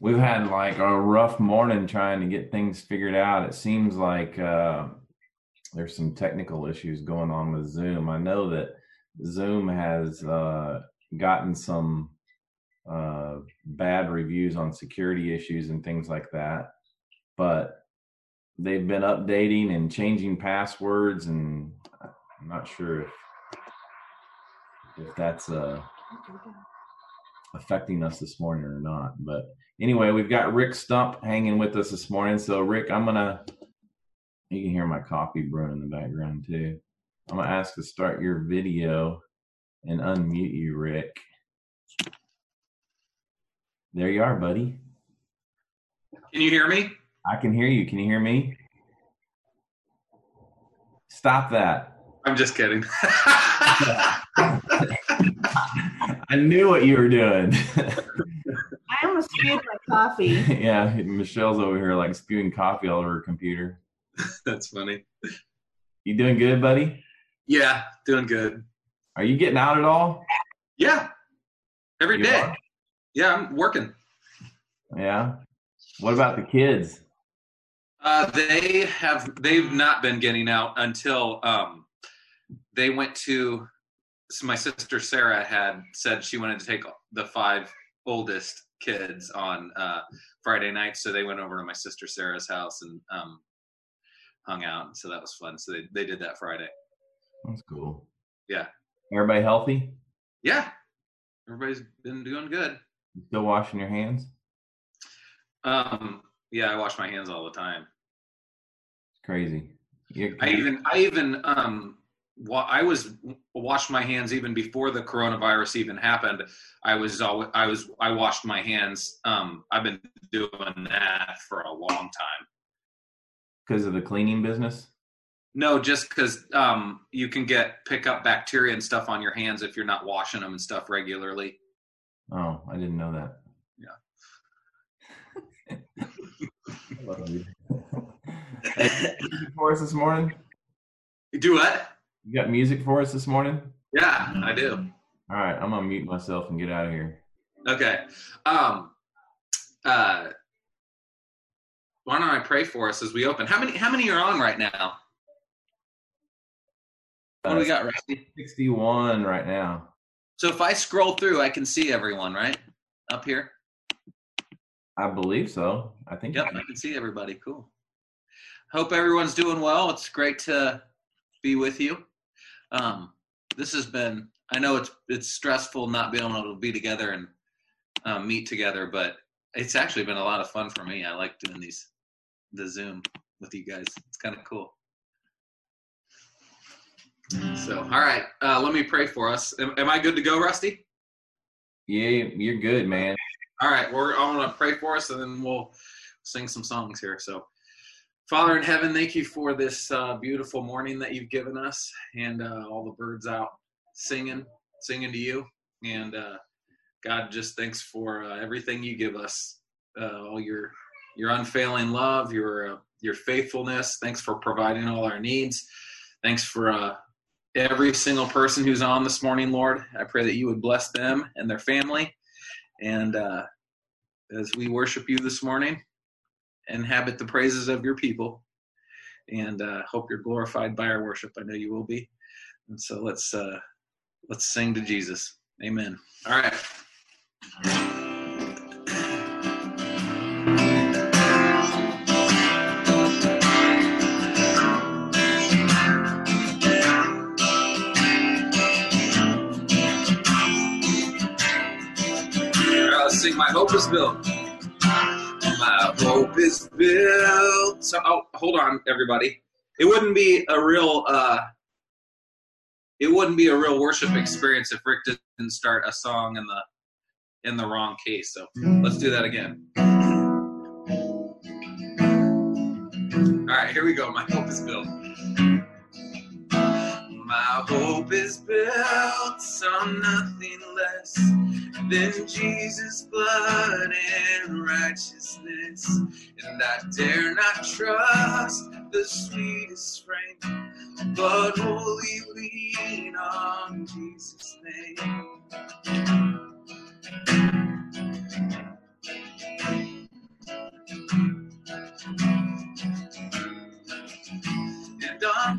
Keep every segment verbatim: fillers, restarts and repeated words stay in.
we've had like a rough morning trying to get things figured out. It seems like uh, there's some technical issues going on with Zoom. I know that Zoom has uh, gotten some uh, bad reviews on security issues and things like that, but they've been updating and changing passwords, and I'm not sure if, if that's uh, affecting us this morning or not. But anyway, we've got Rick Stump hanging with us this morning. So Rick, I'm going to, you can hear my coffee brewing in the background too. I'm going to ask to start your video and unmute you, Rick. There you are, buddy. Can you hear me? I can hear you. Can you hear me? Stop that. I'm just kidding. I knew what you were doing. I almost spewed my coffee. Yeah, Michelle's over here like spewing coffee all over her computer. That's funny. You doing good, buddy? Yeah, doing good. Are you getting out at all? Yeah, every you day. Are? Yeah, I'm working. Yeah. What about the kids? Uh, they have, they've not been getting out until um, they went to, so my sister Sarah had said she wanted to take the five oldest kids on uh, Friday night. So they went over to my sister Sarah's house and um, hung out. So that was fun. So they, they did that Friday. That's cool. Yeah. Everybody healthy? Yeah. Everybody's been doing good. You still washing your hands? Um, yeah, I wash my hands all the time. It's crazy. You're- I even, I even, um, wa- I was washed my hands even before the coronavirus even happened. I was always, I was, I washed my hands. Um, I've been doing that for a long time. Because of the cleaning business? No, just because um, you can get, pick up bacteria and stuff on your hands if you're not washing them and stuff regularly. Oh, I didn't know that. Music for us this morning? You do what? You got music for us this morning? Yeah, I do. All right, I'm gonna mute myself and get out of here. Okay. Um. Uh. Why don't I pray for us as we open? How many? How many are on right now? What uh, do we got, Rusty? sixty-one right now. So if I scroll through, I can see everyone, right? Up here. I believe so. I think. Yep, I can see everybody. Cool. Hope everyone's doing well. It's great to be with you. Um, this has been. I know it's it's stressful not being able to be together and uh, meet together, but it's actually been a lot of fun for me. I like doing these, the Zoom with you guys. It's kind of cool. Mm. So, all right. Uh, let me pray for us. Am, am I good to go, Rusty? Yeah, you're good, man. All right, we're I'm going to pray for us, and then we'll sing some songs here. So, Father in heaven, thank you for this uh, beautiful morning that you've given us, and uh, all the birds out singing, singing to you. And uh, God, just thanks for uh, everything you give us, uh, all your your unfailing love, your uh, your faithfulness. Thanks for providing all our needs. Thanks for uh, every single person who's on this morning, Lord. I pray that you would bless them and their family. And uh, as we worship you this morning, inhabit the praises of your people, and uh, hope you're glorified by our worship. I know you will be. And so let's uh, let's sing to Jesus. Amen. All right. All right. My hope is built. My hope is built. So, oh, hold on, everybody. It wouldn't be a real, uh, it wouldn't be a real worship experience if Rick didn't start a song in the in the wrong key. So let's do that again. All right, here we go. My hope is built. My hope is built on nothing less than Jesus' blood and righteousness. And I dare not trust the sweetest frame, but wholly lean on Jesus' name.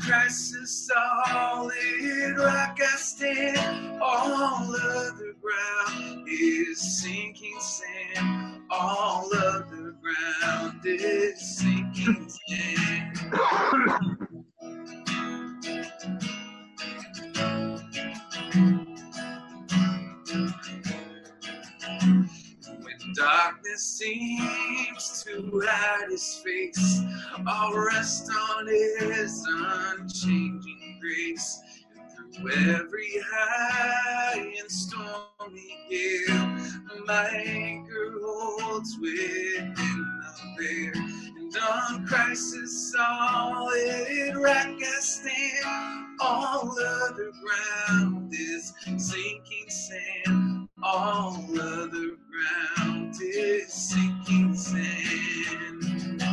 Christ is solid rock I stand. All other ground is sinking sand. All other ground is sinking sand. When darkness seems to hide his face, I'll rest on his unchanging grace. And through every high and stormy gale, my anchor holds within the veil. And on Christ's solid rock I stand. All other ground is sinking sand. All other ground is sinking sand.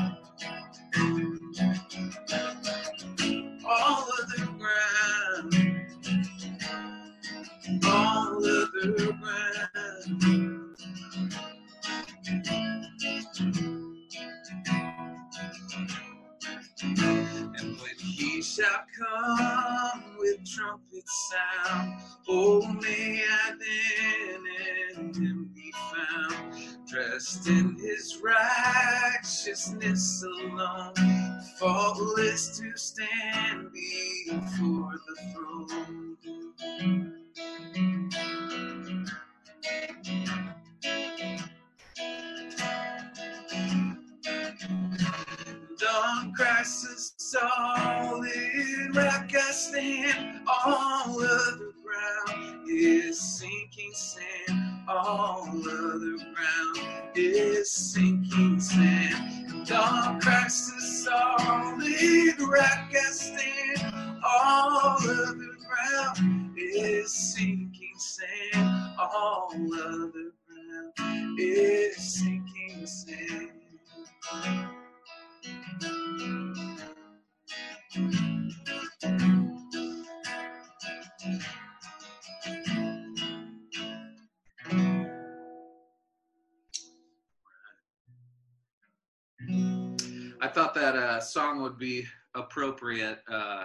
All other ground, all other ground. And when he shall come with trumpet sound, oh, may I then in him be found, dressed in his righteousness alone, faultless to stand before the throne. And on Christ's solid rock I stand. All other ground is sinking sand. All other ground is sinking sand. On Christ's solid rock I stand. All other ground is sinking sand. All other ground is sinking sand. I thought that uh, song would be appropriate. Uh,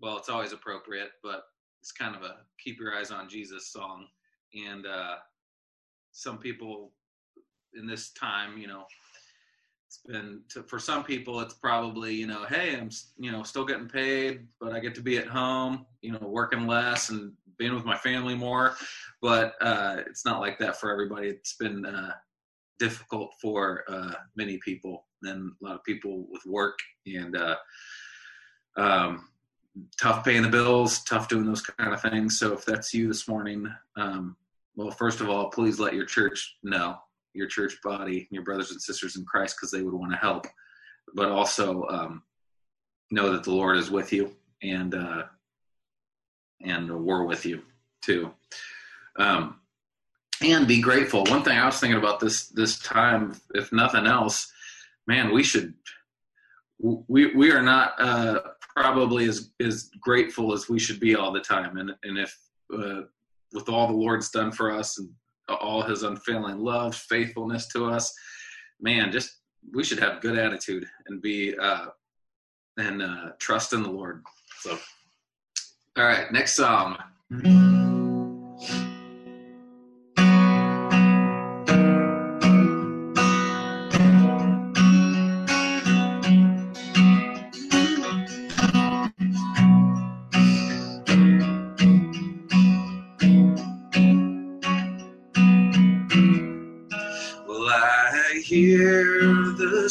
well, it's always appropriate, but it's kind of a keep your eyes on Jesus song. And uh, some people in this time, you know, it's been, to, for some people, it's probably, you know, hey, I'm, you know, still getting paid, but I get to be at home, you know, working less and being with my family more. But uh, it's not like that for everybody. It's been uh, difficult for uh, many people. Than a lot of people with work and uh, um, tough paying the bills, tough doing those kind of things. So if that's you this morning, um, well, first of all, please let your church know, your church body, your brothers and sisters in Christ, because they would want to help. But also um, know that the Lord is with you and uh, and we're with you too. Um, and be grateful. One thing I was thinking about this this time, if nothing else, man, we should, we we are not uh, probably as, as grateful as we should be all the time. And and if, uh, with all the Lord's done for us and all his unfailing love, faithfulness to us, man, just, we should have good attitude and be, uh, and uh, trust in the Lord. So, all right, next Psalm. Mm-hmm.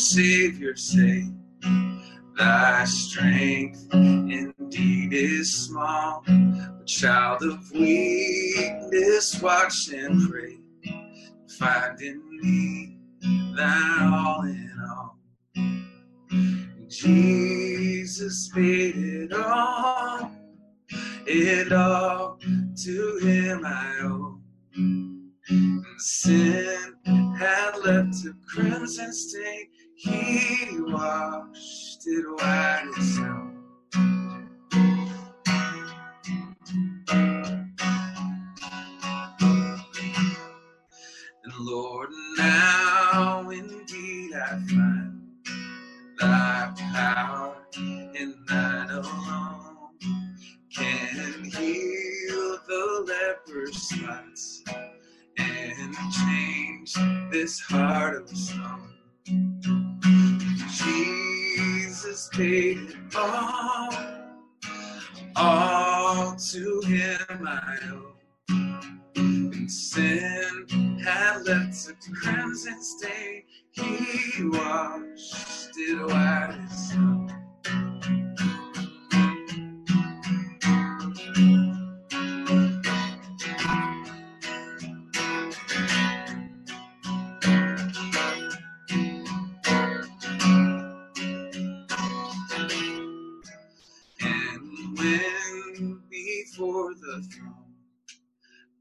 Savior say, thy strength indeed is small, but child of weakness, watch and pray, find in me thine all in all. Jesus made it all, it all to him I owe, and sin had left a crimson stain. He washed it white as snow. And Lord, now indeed I find thy power and that alone can heal the leper's spots and change this heart of stone. Jesus paid it all, all to him I owe. And sin had left a crimson stain, he washed it white as snow.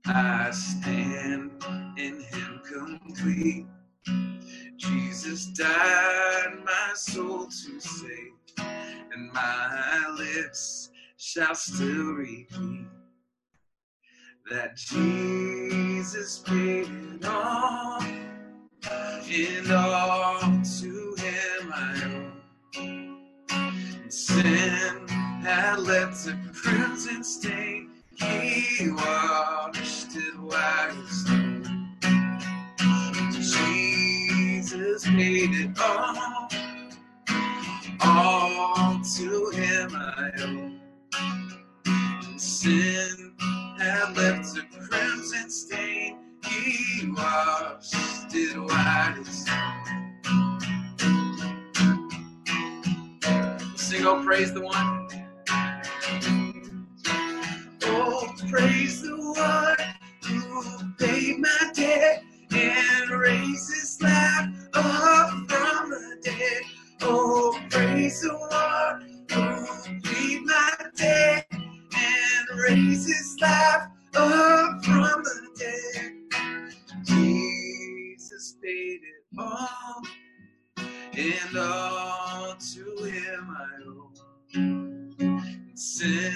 I stand in him complete. Jesus died my soul to save, and my lips shall still repeat that Jesus paid it all, and all to him I owe. Sin had left a crimson stain, he washed it white as snow. Jesus paid it all, all to him I owe. Sin had left a crimson stain, he washed it white as snow. Sing, oh, praise the one. Oh, praise the one who paid my debt and raises life up from the dead. Oh, praise the one who paid my debt and raises life up from the dead. Jesus paid it all, and all to him I owe. And sin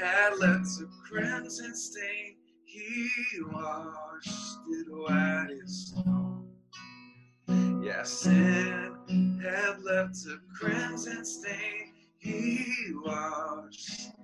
had left a crimson stain, he washed it white as snow. Yeah, sin had left a crimson stain, he washed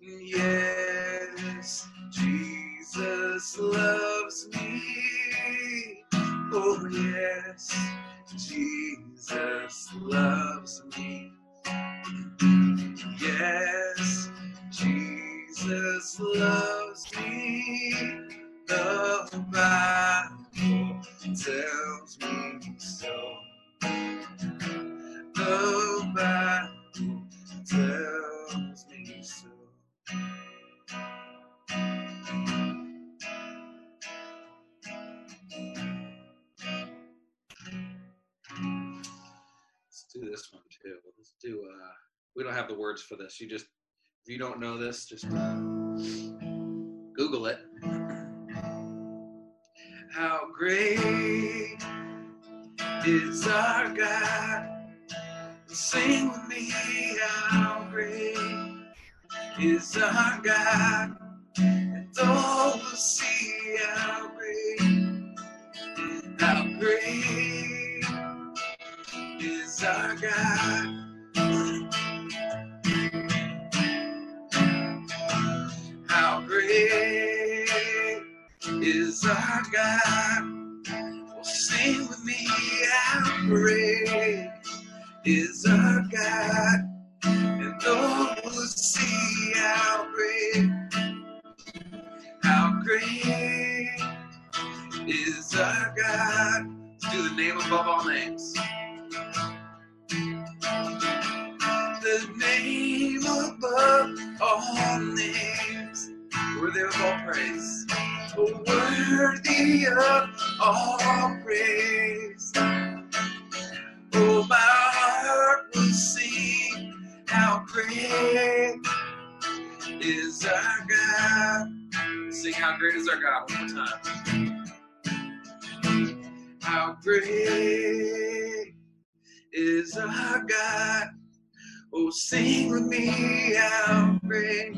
Yes, Jesus loves me. Oh, yes, Jesus loves me. Yes, Jesus loves me, the Bible tells me so. The Bible tells me so. Let's do this one too. Let's do, uh, we don't have the words for this. You just, if you don't know this, just uh, Google it. How great is our God? Sing with me, how great is our God? And all will see how great, how great is our God. Is our God? Well, sing with me, how great is our God, and all will see how great, how great is our God. Let's do the name above all names. The name above all names, worthy of all praise. Worthy of all praise. Oh, my heart will sing how great praise our God one more time. How great is our God. Oh, sing with me, how great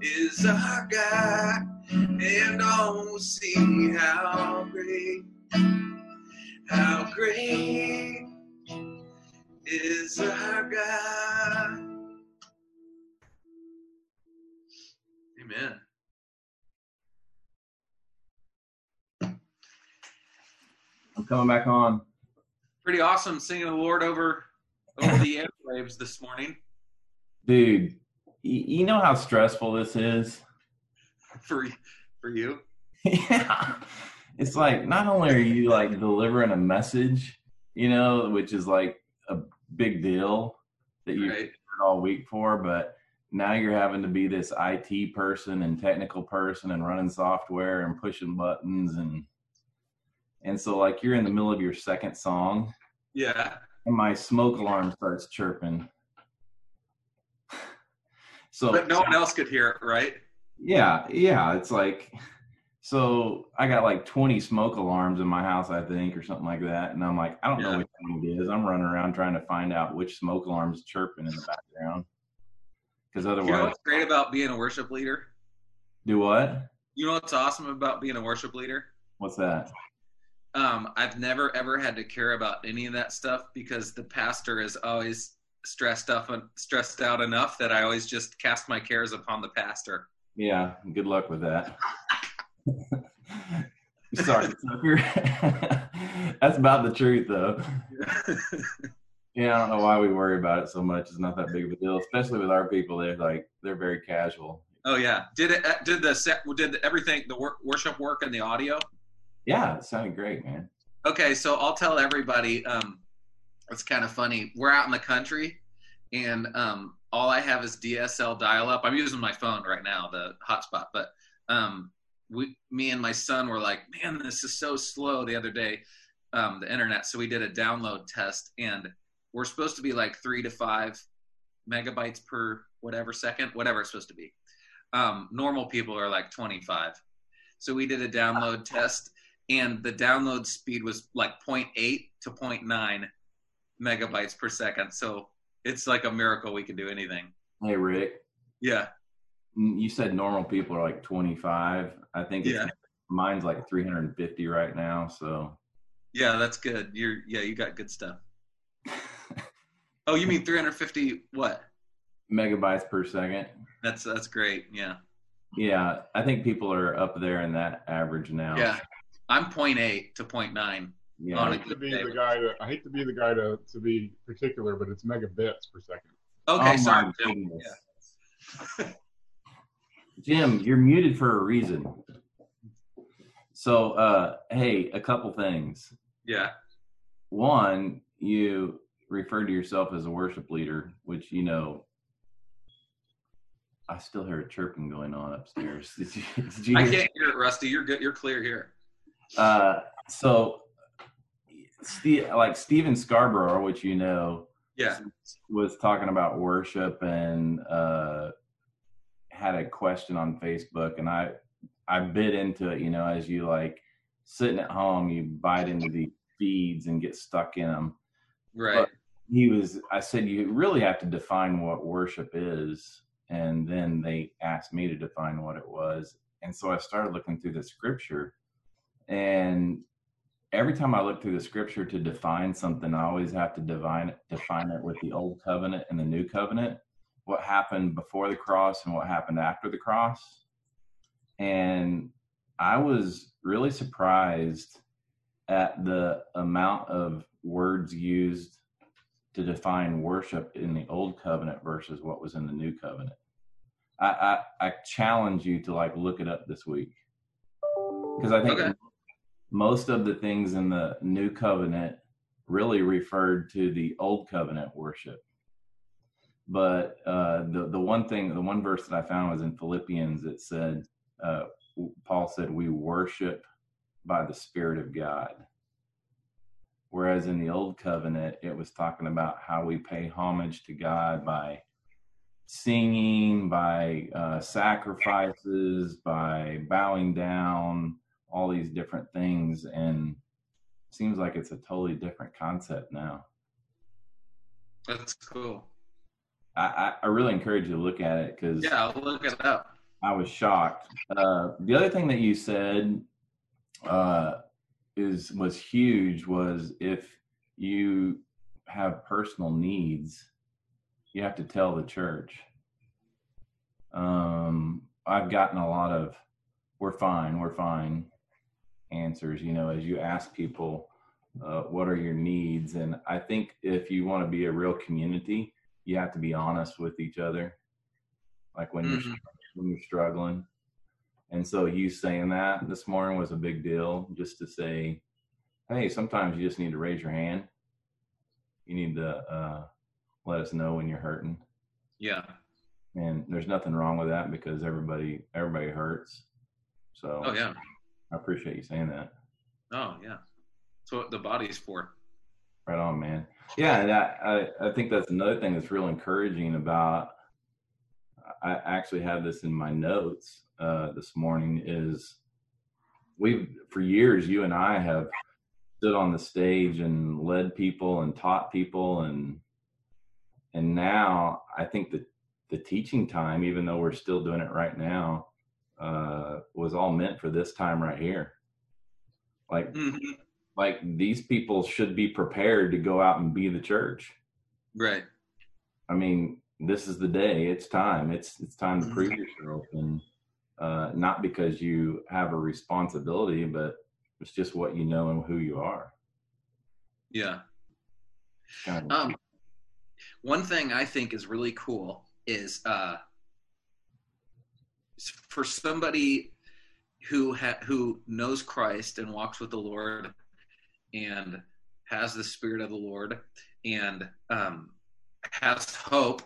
is our God. And all will see how great, how great is our God. Amen. I'm coming back on. Pretty awesome singing the Lord over over the airwaves this morning. Dude, you know how stressful this is? For for you? Yeah. It's like, not only are you like delivering a message, you know, which is like a big deal that you've right. heard all week for, but now you're having to be this I T person and technical person and running software and pushing buttons. And and so like you're in the middle of your second song. Yeah. And my smoke alarm starts chirping. So, but no one else could hear it, right? Yeah, yeah, it's like, so I got like twenty smoke alarms in my house, I think, or something like that, and I'm like, I don't yeah. know which one it is. I'm running around trying to find out which smoke alarm is chirping in the background, because otherwise... You know what's great about being a worship leader? Do what? You know what's awesome about being a worship leader? What's that? Um, I've never, ever had to care about any of that stuff, because the pastor is always stressed up and stressed out enough that I always just cast my cares upon the pastor. Yeah, good luck with that. Sorry, sucker. That's about the truth, though. Yeah, I don't know why we worry about it so much. It's not that big of a deal, especially with our people. They're like, they're very casual. Oh yeah, did it? Did the set? Did everything? The wor- worship work and the audio? Yeah, it sounded great, man. Okay, so I'll tell everybody. Um, it's kind of funny. We're out in the country, and um. all I have is D S L dial-up. I'm using my phone right now, the hotspot. But um, we, me and my son were like, man, this is so slow the other day, um, the internet. So we did a download test, and we're supposed to be like three to five megabytes per whatever second, whatever it's supposed to be. Um, normal people are like twenty-five. So we did a download test, and the download speed was like zero point eight to zero point nine megabytes per second. So it's like a miracle we can do anything. Hey, Rick. Yeah. You said normal people are like twenty-five. I think it's, yeah. mine's like three hundred fifty right now, so. Yeah, that's good. You're yeah, you got good stuff. Oh, you mean three hundred fifty what? Megabytes per second. That's that's great. Yeah. Yeah, I think people are up there in that average now. Yeah. I'm zero point eight to zero point nine. Yeah, I hate to be the guy to I hate to be the guy to, to be particular, but it's megabits per second. Okay, oh sorry, Jim. Yeah. Jim, you're muted for a reason. So, uh, hey, a couple things. Yeah. One, you refer to yourself as a worship leader, which, you know, I still hear a chirping going on upstairs. Did you, did you I can't hear it, Rusty. You're good. You're clear here. Uh, so. Steve, like Steven Scarborough, which you know, yeah, was talking about worship and uh, had a question on Facebook, and I, I bit into it. You know, as you like sitting at home, you bite into these feeds and get stuck in them. Right. But he was. I said you really have to define what worship is, and then they asked me to define what it was, and so I started looking through the scripture, and every time I look through the scripture to define something, I always have to define it, define it with the old covenant and the new covenant, what happened before the cross and what happened after the cross. And I was really surprised at the amount of words used to define worship in the old covenant versus what was in the new covenant. I, I, I challenge you to like look it up this week, because I think okay. most of the things in the new covenant really referred to the old covenant worship. But uh, the, the one thing, the one verse that I found was in Philippians. It said, uh, Paul said, we worship by the Spirit of God. Whereas in the old covenant, it was talking about how we pay homage to God by singing, by uh, sacrifices, by bowing down, all these different things. And it seems like it's a totally different concept now. That's cool. I, I really encourage you to look at it, because yeah, I'll look it up. I was shocked. Uh, the other thing that you said uh, is was huge was if you have personal needs, you have to tell the church. Um, I've gotten a lot of "we're fine, we're fine" answers. You know, as you ask people, uh, what are your needs? And I think if you want to be a real community, you have to be honest with each other, like when mm-hmm. you're when you're struggling. And so you saying that this morning was a big deal, just to say, hey, sometimes you just need to raise your hand. You need to uh, let us know when you're hurting. Yeah. And there's nothing wrong with that, because everybody everybody hurts. So oh, yeah. I appreciate you saying that. Oh, yeah. That's what the body's for. Right on, man. Yeah, and I, I, I think that's another thing that's real encouraging about, I actually have this in my notes uh, this morning, is we've, for years, you and I have stood on the stage and led people and taught people. And and now I think that the teaching time, even though we're still doing it right now, uh, was all meant for this time right here. Like, mm-hmm. like these people should be prepared to go out and be the church. Right. I mean, this is the day. It's time. It's it's time to prove yourself, and uh, not because you have a responsibility, but it's just what you know and who you are. Yeah. Kind of. Um, one thing I think is really cool is uh, for somebody who ha- who knows Christ and walks with the Lord and has the Spirit of the Lord and um, has hope.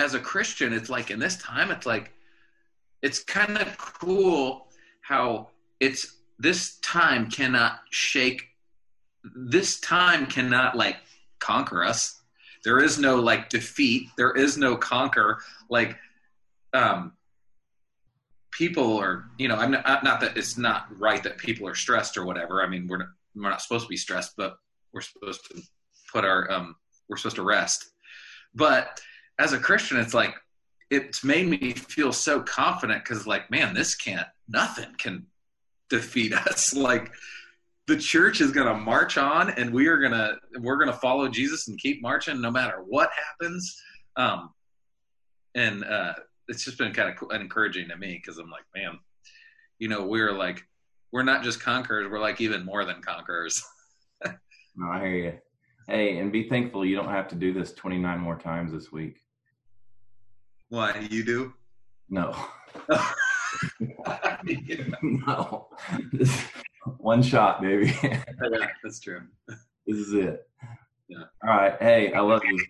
As a Christian, it's like in this time, it's like, it's kind of cool how it's, this time cannot shake, this time cannot like conquer us. There is no like defeat. There is no conquer. Like, um, people are, you know, I'm not, not that it's not right that people are stressed or whatever. I mean, we're not, we're not supposed to be stressed, but we're supposed to put our, um, we're supposed to rest. But as a Christian, it's like, it's made me feel so confident, because like, man, this can't, nothing can defeat us. Like the church is going to march on, and we are going to, we're going to follow Jesus and keep marching no matter what happens. Um, and uh, it's just been kind of encouraging to me, because I'm like, man, you know, we're like, we're not just conquerors. We're like even more than conquerors. No, I hear you. Hey, and be thankful you don't have to do this twenty-nine more times this week. Why, you do? No. No. This, one shot, baby. Yeah, that's true. This is it. Yeah. All right. Hey, I love you.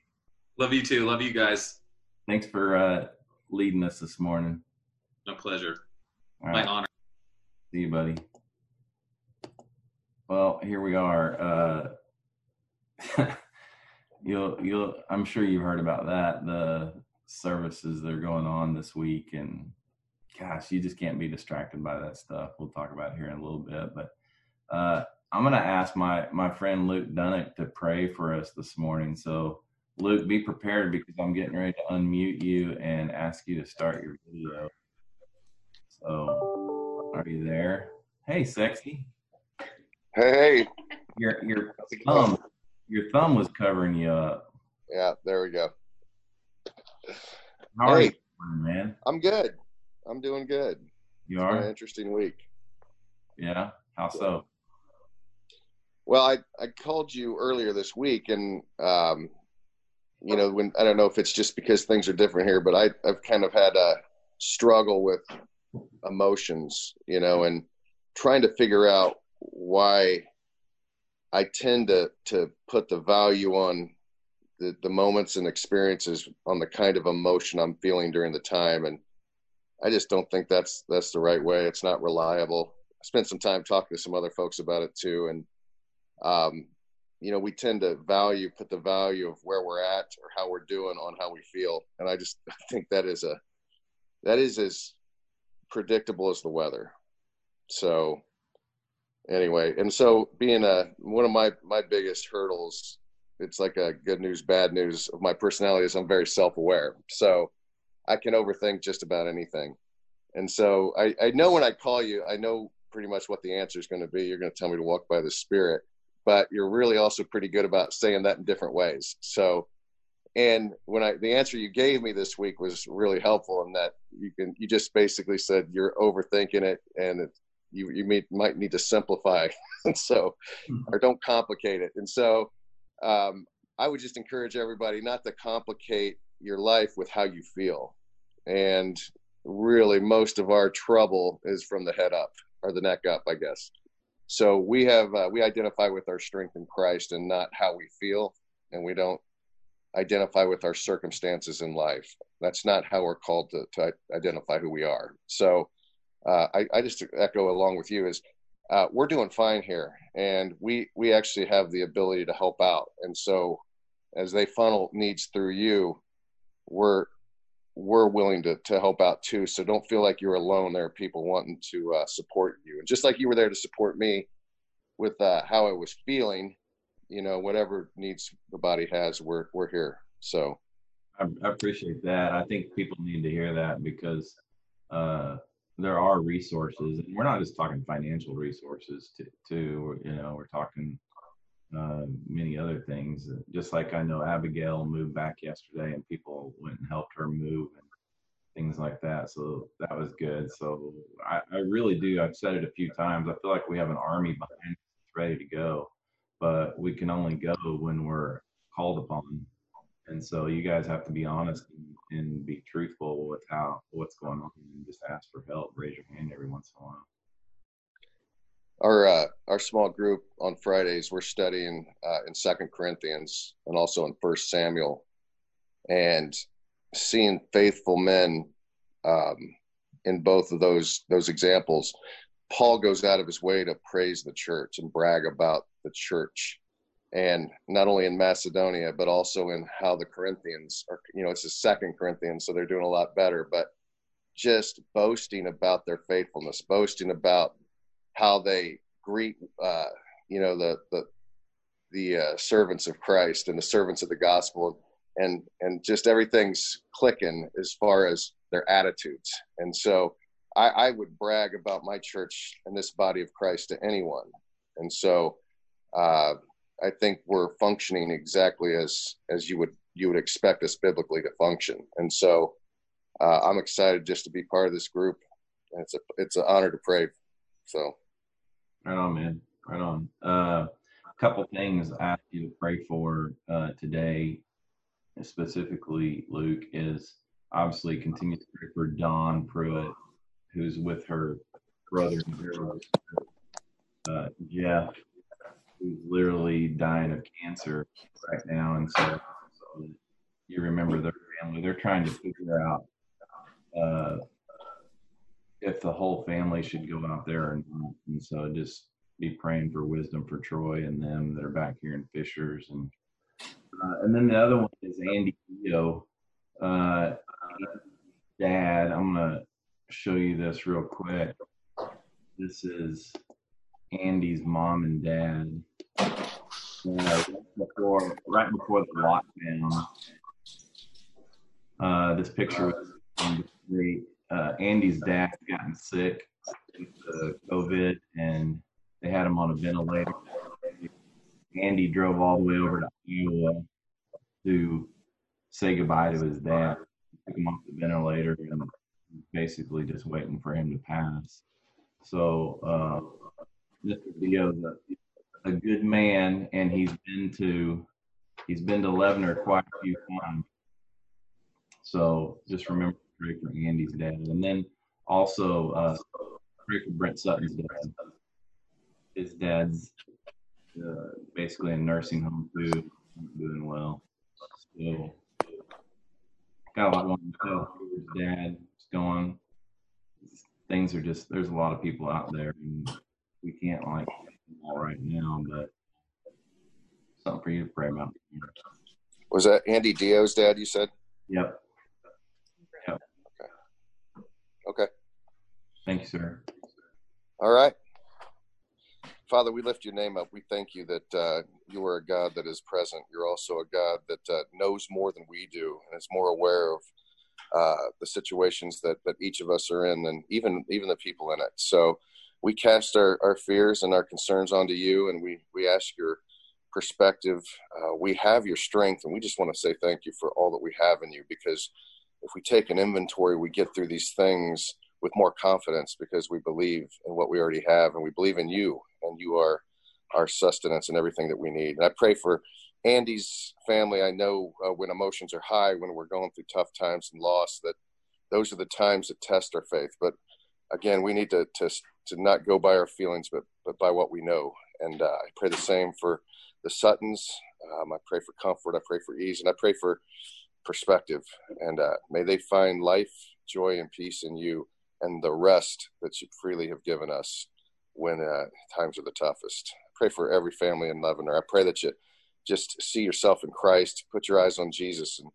Love you too. Love you guys. Thanks for uh, leading us this morning. No pleasure. All right. My honor. See you, buddy. Well, here we are. Uh, you'll, you'll, I'm sure you've heard about that, the services that are going on this week, and gosh, you just can't be distracted by that stuff. We'll talk about it here in a little bit, but uh, I'm going to ask my, my friend Luke Dunnick to pray for us this morning. So Luke, be prepared, because I'm getting ready to unmute you and ask you to start your video. So are you there? Hey, sexy. Hey. Your, your thumb, your thumb was covering you up. Yeah, there we go. How hey, are you doing, man? I'm good. I'm doing good. You are? It's been an interesting week. Yeah? How so? Well, I, I called you earlier this week, and, um, you know, when I don't know if it's just because things are different here, but I, I've kind of had a struggle with emotions, you know, and trying to figure out why I tend to, to put the value on the, the moments and experiences on the kind of emotion I'm feeling during the time. And I just don't think that's, that's the right way. It's not reliable. I spent some time talking to some other folks about it too. And, um, you know, we tend to value, put the value of where we're at or how we're doing on how we feel. And I just I think that is a, that is as predictable as the weather. So anyway, and so being a, one of my, my biggest hurdles, it's like a good news, bad news of my personality is I'm very self-aware. So I can overthink just about anything. And so I, I know when I call you, I know pretty much what the answer is going to be. You're going to tell me to walk by the Spirit, but you're really also pretty good about saying that in different ways. So, and when I, the answer you gave me this week was really helpful in that you can, you just basically said you're overthinking it and it, you, you may, might need to simplify. And so, or don't complicate it. And so um, I would just encourage everybody not to complicate your life with how you feel. And really most of our trouble is from the head up or the neck up, I guess. So we have, uh, we identify with our strength in Christ and not how we feel. And we don't identify with our circumstances in life. That's not how we're called to, to identify who we are. So uh, I, I just echo along with you is uh, we're doing fine here. And we, we actually have the ability to help out. And so as they funnel needs through you, we're, we're willing to, to help out too. So don't feel like you're alone. There are people wanting to uh, support you. And just like you were there to support me with uh, how I was feeling, you know, whatever needs the body has, we're, we're here. So I, I appreciate that. I think people need to hear that because uh, there are resources, and we're not just talking financial resources to, to you know, we're talking uh, many other things. Just like I know Abigail moved back yesterday and people went and helped her move and things like that. So that was good. So I, I really do. I've said it a few times. I feel like we have an army behind us ready to go, but we can only go when we're called upon. And so you guys have to be honest and, and be truthful with how, what's going on, and just ask for help. Raise your hand every once in a while. Our uh, our small group on Fridays, we're studying uh, in Second Corinthians and also in First Samuel, and seeing faithful men um, in both of those those examples. Paul goes out of his way to praise the church and brag about the church, and not only in Macedonia but also in how the Corinthians are. You know, it's the Second Corinthians, so they're doing a lot better. But just boasting about their faithfulness, boasting about how they greet, uh, you know, the the the uh, servants of Christ and the servants of the gospel, and and just everything's clicking as far as their attitudes. And so, I, I would brag about my church and this body of Christ to anyone. And so, uh, I think we're functioning exactly as as you would you would expect us biblically to function. And so, uh, I'm excited just to be part of this group, and it's a it's an honor to pray. So. Right on, man. Right on. A uh, couple things I ask you to pray for uh, today, specifically, Luke, is obviously continue to pray for Don Pruitt, who's with her brother and hero, uh, Jeff, who's literally dying of cancer right now. And so, so you remember their family. They're trying to figure out uh, if the whole family should go out there or not. And so just be praying for wisdom for Troy and them that are back here in Fishers. And uh, and then the other one is Andy Dio, uh, dad. I'm going to show you this real quick. This is Andy's mom and dad. Uh, before, right before the lockdown, uh, this picture was on the street. Uh, Andy's dad had gotten sick with the COVID, and they had him on a ventilator. Andy drove all the way over to Iowa to say goodbye to his dad. Took him off the ventilator and basically just waiting for him to pass. So uh, Mister Dio's a, a good man, and he's been to he's been to Leavener quite a few times. So just remember. Pray for Andy's dad, and then also uh, pray for Brent Sutton's dad. His dad's uh, basically in nursing home too, doing well. So got a lot going on. His dad's going. Things are just there's a lot of people out there, and we can't like all right now, but Creative Prayer Mountain. Was that Andy Dio's dad, you said? Yep. Yep. Okay. Okay. Thank you, sir. All right. Father, we lift your name up. We thank you that uh, you are a God that is present. You're also a God that uh, knows more than we do and is more aware of uh, the situations that, that each of us are in, and even even the people in it. So we cast our, our fears and our concerns onto you, and we, we ask your perspective. Uh, we have your strength, and we just want to say thank you for all that we have in you, because if we take an inventory, we get through these things with more confidence because we believe in what we already have, and we believe in you, and you are our sustenance and everything that we need. And I pray for Andy's family. I know uh, when emotions are high, when we're going through tough times and loss, that those are the times that test our faith. But again, we need to to, to not go by our feelings, but, but by what we know. And uh, I pray the same for the Suttons. Um, I pray for comfort. I pray for ease, and I pray for perspective. And uh, may they find life, joy, and peace in you, and the rest that you freely have given us when uh, times are the toughest. I pray for every family in Leavener. I pray that you just see yourself in Christ, put your eyes on Jesus, and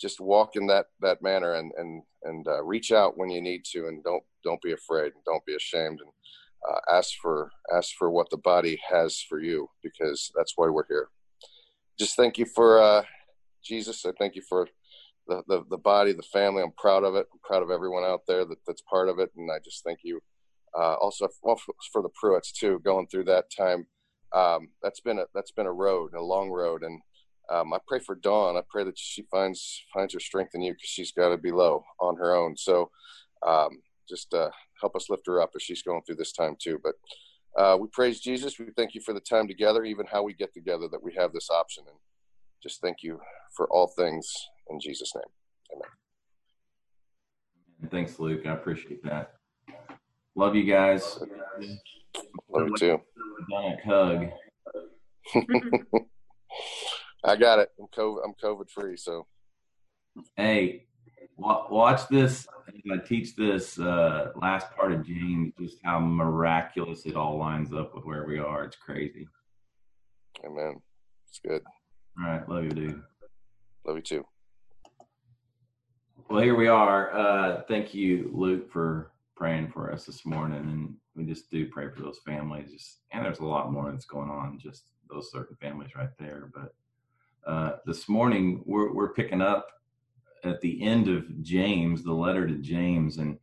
just walk in that, that manner, and, and, and uh, reach out when you need to, and don't, don't be afraid, and don't be ashamed, and uh, ask for, ask for what the body has for you, because that's why we're here. Just thank you for uh, Jesus. I thank you for The, the the body, the family. I'm proud of it. I'm proud of everyone out there that, that's part of it. And I just thank you uh, also for, for the Pruitts too, going through that time. Um, that's been a, that's been a road, a long road. And um, I pray for Dawn. I pray that she finds, finds her strength in you, because she's got to be low on her own. So um, just uh, help us lift her up as she's going through this time too. But uh, we praise Jesus. We thank you for the time together, even how we get together, that we have this option. And just thank you for all things. In Jesus' name, amen. Thanks, Luke. I appreciate that. Love you guys. Love you too. Dunnick hug. I got it. I'm COVID, I'm COVID free, so. Hey, watch this. I teach this uh, last part of James, just how miraculous it all lines up with where we are. It's crazy. Amen. It's good. All right. Love you, dude. Love you too. Well, here we are. Uh, thank you, Luke, for praying for us this morning. And we just do pray for those families. Just, and there's a lot more that's going on, just those certain families right there. But uh, this morning, we're, we're picking up at the end of James, the letter to James. And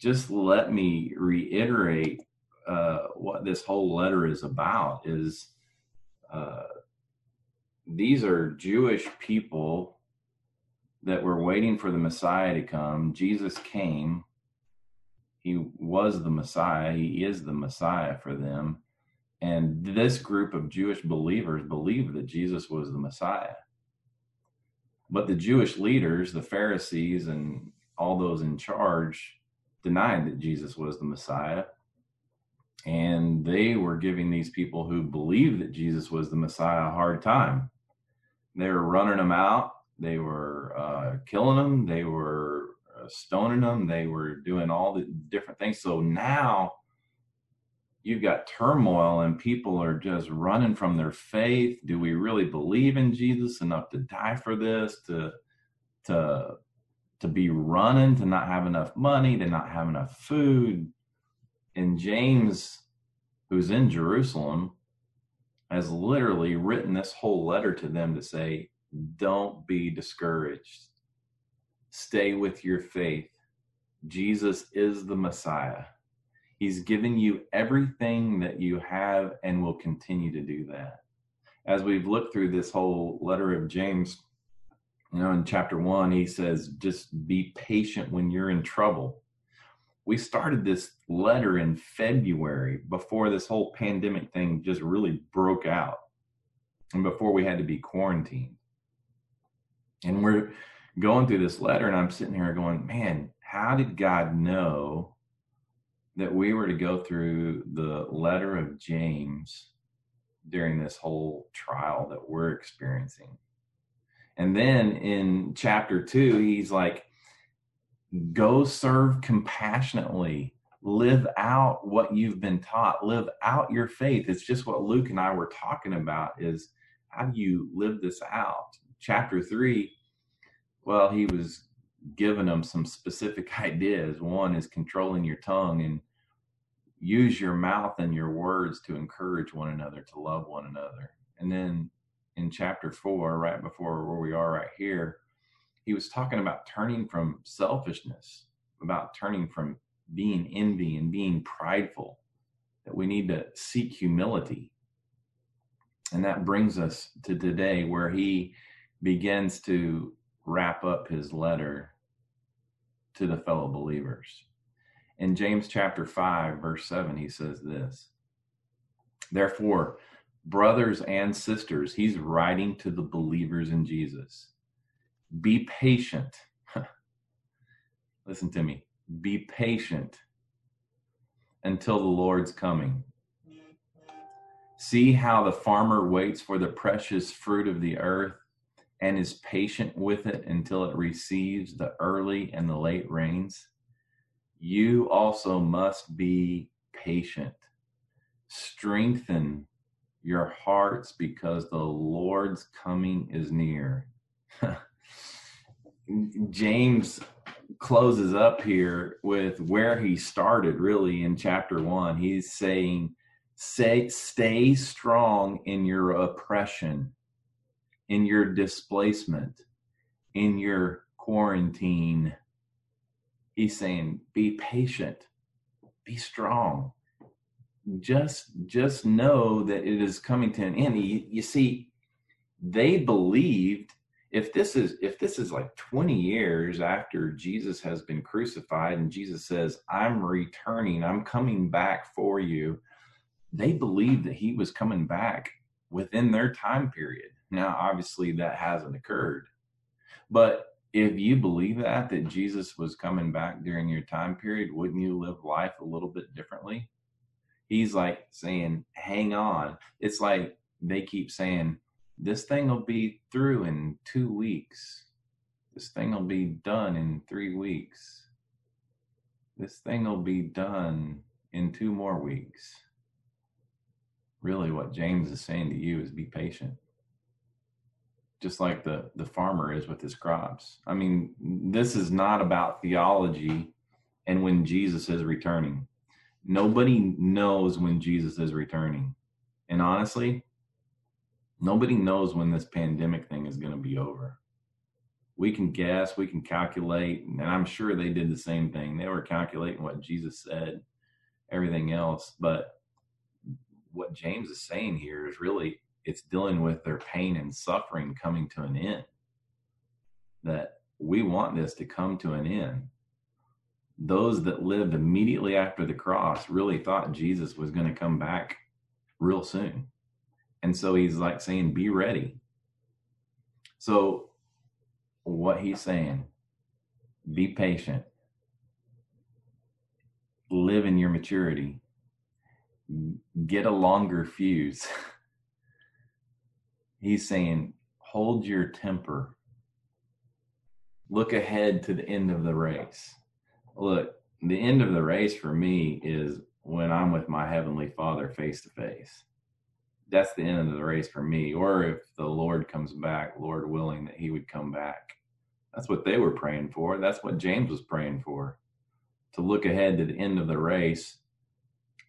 just let me reiterate uh, what this whole letter is about is uh, these are Jewish people that we're waiting for the Messiah to come. Jesus came. He was the Messiah. He is the Messiah for them. And this group of Jewish believers believed that Jesus was the Messiah. But the Jewish leaders, the Pharisees and all those in charge, denied that Jesus was the Messiah. And they were giving these people who believed that Jesus was the Messiah a hard time. They were running them out. They were uh, killing them. They were uh, stoning them. They were doing all the different things. So now you've got turmoil and people are just running from their faith. Do we really believe in Jesus enough to die for this, to, to, to be running, to not have enough money, to not have enough food? And James, who's in Jerusalem, has literally written this whole letter to them to say, don't be discouraged. Stay with your faith. Jesus is the Messiah. He's given you everything that you have and will continue to do that. As we've looked through this whole letter of James, you know, in chapter one, he says, just be patient when you're in trouble. We started this letter in February before this whole pandemic thing just really broke out and before we had to be quarantined. And we're going through this letter and I'm sitting here going, man, how did God know that we were to go through the letter of James during this whole trial that we're experiencing? And then in chapter two, he's like, go serve compassionately, live out what you've been taught, live out your faith. It's just what Luke and I were talking about is, how do you live this out? Chapter three, well, he was giving them some specific ideas. One is controlling your tongue, and use your mouth and your words to encourage one another, to love one another. And then in chapter four, right before where we are right here, he was talking about turning from selfishness, about turning from being envy and being prideful, that we need to seek humility. And that brings us to today, where he begins to wrap up his letter to the fellow believers. In James chapter five, verse seven, he says this, "Therefore, brothers and sisters," he's writing to the believers in Jesus, "be patient." Listen to me. "Be patient until the Lord's coming. See how the farmer waits for the precious fruit of the earth and is patient with it until it receives the early and the late rains. You also must be patient. Strengthen your hearts, because the Lord's coming is near." James closes up here with where he started, really, in chapter one. He's saying, Say, stay strong in your oppression, in your displacement, in your quarantine. He's saying, be patient, be strong. Just, just know that it is coming to an end. You, you see, they believed, if this is, if this is like twenty years after Jesus has been crucified and Jesus says, "I'm returning, I'm coming back for you," they believed that he was coming back within their time period. Now, obviously, that hasn't occurred. But if you believe that, that Jesus was coming back during your time period, wouldn't you live life a little bit differently? He's like saying, hang on. It's like they keep saying, this thing will be through in two weeks. This thing will be done in three weeks. This thing will be done in two more weeks. Really, what James is saying to you is be patient. Just like the, the farmer is with his crops. I mean, this is not about theology and when Jesus is returning. Nobody knows when Jesus is returning. And honestly, nobody knows when this pandemic thing is going to be over. We can guess, we can calculate, and I'm sure they did the same thing. They were calculating what Jesus said, everything else. But what James is saying here is really, it's dealing with their pain and suffering coming to an end. That we want this to come to an end. Those that lived immediately after the cross really thought Jesus was going to come back real soon. And so he's like saying, be ready. So what he's saying, be patient. Live in your maturity. Get a longer fuse. He's saying, hold your temper. Look ahead to the end of the race. Look, the end of the race for me is when I'm with my Heavenly Father face to face. That's the end of the race for me. Or if the Lord comes back, Lord willing that he would come back. That's what they were praying for. That's what James was praying for. To look ahead to the end of the race.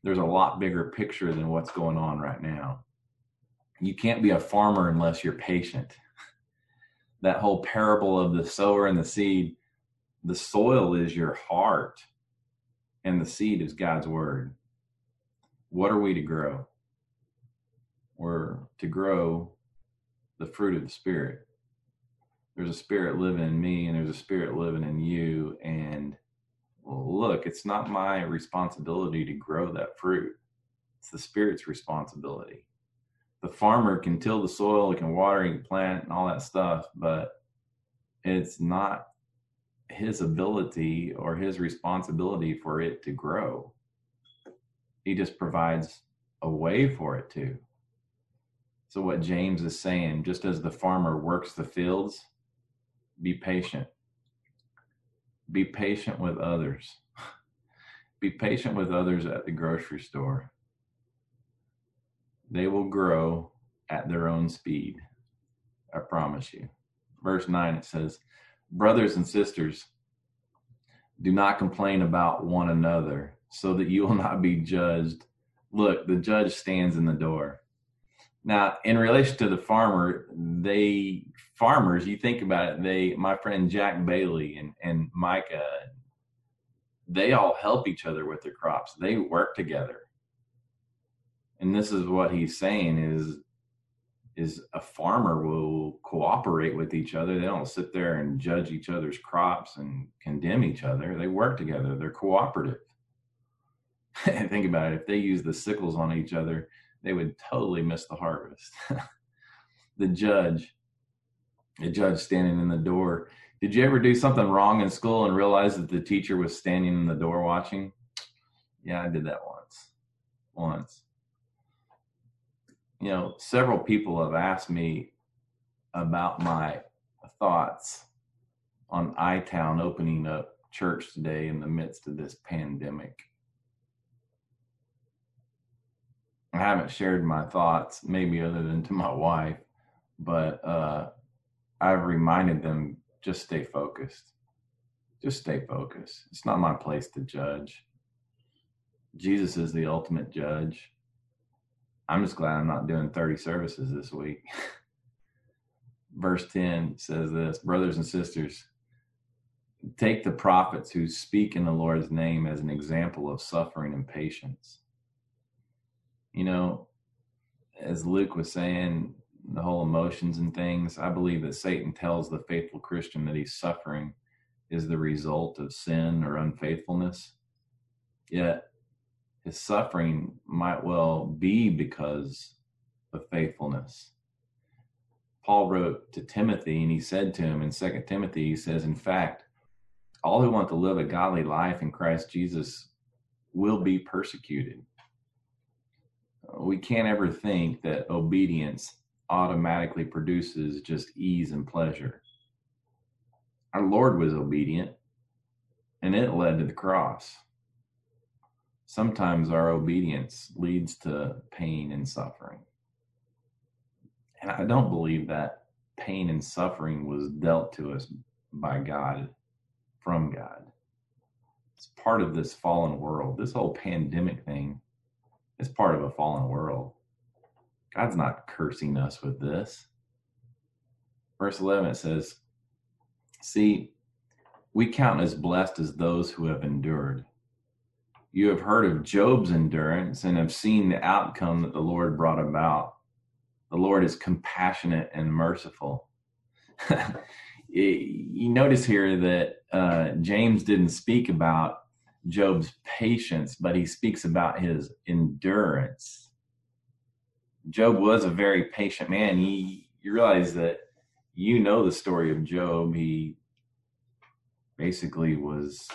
There's a lot bigger picture than what's going on right now. You can't be a farmer unless you're patient. That whole parable of the sower and the seed, the soil is your heart and the seed is God's word. What are we to grow? We're to grow the fruit of the Spirit. There's a Spirit living in me and there's a Spirit living in you. And look, it's not my responsibility to grow that fruit. It's the Spirit's responsibility. The farmer can till the soil, can water, he can plant and all that stuff, but it's not his ability or his responsibility for it to grow. He just provides a way for it to. So what James is saying, just as the farmer works the fields, be patient. Be patient with others. Be patient with others at the grocery store. They will grow at their own speed. I promise you. Verse nine, it says, brothers and sisters, do not complain about one another so that you will not be judged. Look, the judge stands in the door. Now, in relation to the farmer, they farmers, you think about it, they my friend Jack Bailey and, and Micah, they all help each other with their crops. They work together. And this is what he's saying is, is a farmer will cooperate with each other. They don't sit there and judge each other's crops and condemn each other. They work together. They're cooperative. Think about it. If they use the sickles on each other, they would totally miss the harvest. The judge, the judge standing in the door. Did you ever do something wrong in school and realize that the teacher was standing in the door watching? Yeah, I did that once. Once. You know, several people have asked me about my thoughts on iTown opening up church today in the midst of this pandemic. I haven't shared my thoughts, maybe other than to my wife, but uh, I've reminded them, just stay focused. Just stay focused. It's not my place to judge. Jesus is the ultimate judge. I'm just glad I'm not doing thirty services this week. Verse ten says this, brothers and sisters, take the prophets who speak in the Lord's name as an example of suffering and patience. You know, as Luke was saying, the whole emotions and things, I believe that Satan tells the faithful Christian that he's suffering is the result of sin or unfaithfulness. Yet his suffering might well be because of faithfulness. Paul wrote to Timothy, and he said to him in Second Timothy, he says, in fact, all who want to live a godly life in Christ Jesus will be persecuted. We can't ever think that obedience automatically produces just ease and pleasure. Our Lord was obedient, and it led to the cross. Sometimes our obedience leads to pain and suffering. And I don't believe that pain and suffering was dealt to us by God, from God. It's part of this fallen world. This whole pandemic thing is part of a fallen world. God's not cursing us with this. Verse eleven, it says, see, we count as blessed as those who have endured. You have heard of Job's endurance and have seen the outcome that the Lord brought about. The Lord is compassionate and merciful. You notice here that uh, James didn't speak about Job's patience, but he speaks about his endurance. Job was a very patient man. He, you realize that you know the story of Job. He basically was...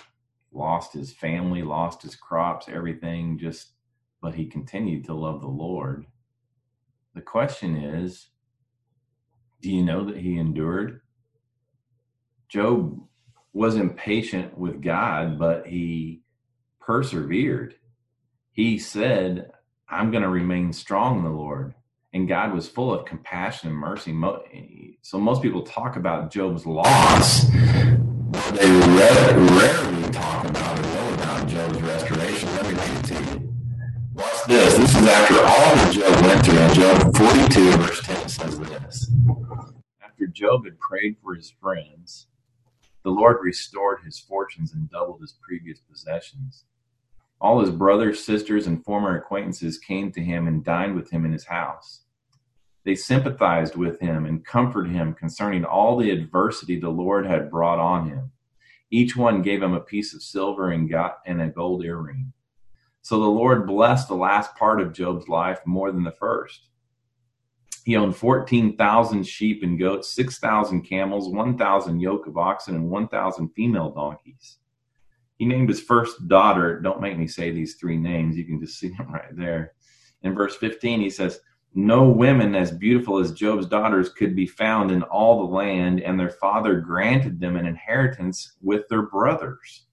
lost his family, lost his crops, everything, just, but he continued to love the Lord. The question is, do you know that he endured? Job was impatient with God, but he persevered. He said, I'm going to remain strong in the Lord. And God was full of compassion and mercy. So most people talk about Job's loss. They rarely talk about or know about Job's restoration. Let me read it to you. Watch this. This is after all that Job went through. In Job forty-two, verse ten says this. After Job had prayed for his friends, the Lord restored his fortunes and doubled his previous possessions. All his brothers, sisters, and former acquaintances came to him and dined with him in his house. They sympathized with him and comforted him concerning all the adversity the Lord had brought on him. Each one gave him a piece of silver and got and a gold earring. So the Lord blessed the last part of Job's life more than the first. He owned fourteen thousand sheep and goats, six thousand camels, one thousand yoke of oxen, and one thousand female donkeys. He named his first daughter, don't make me say these three names, you can just see them right there. In verse fifteen, he says, no women as beautiful as Job's daughters could be found in all the land, and their father granted them an inheritance with their brothers.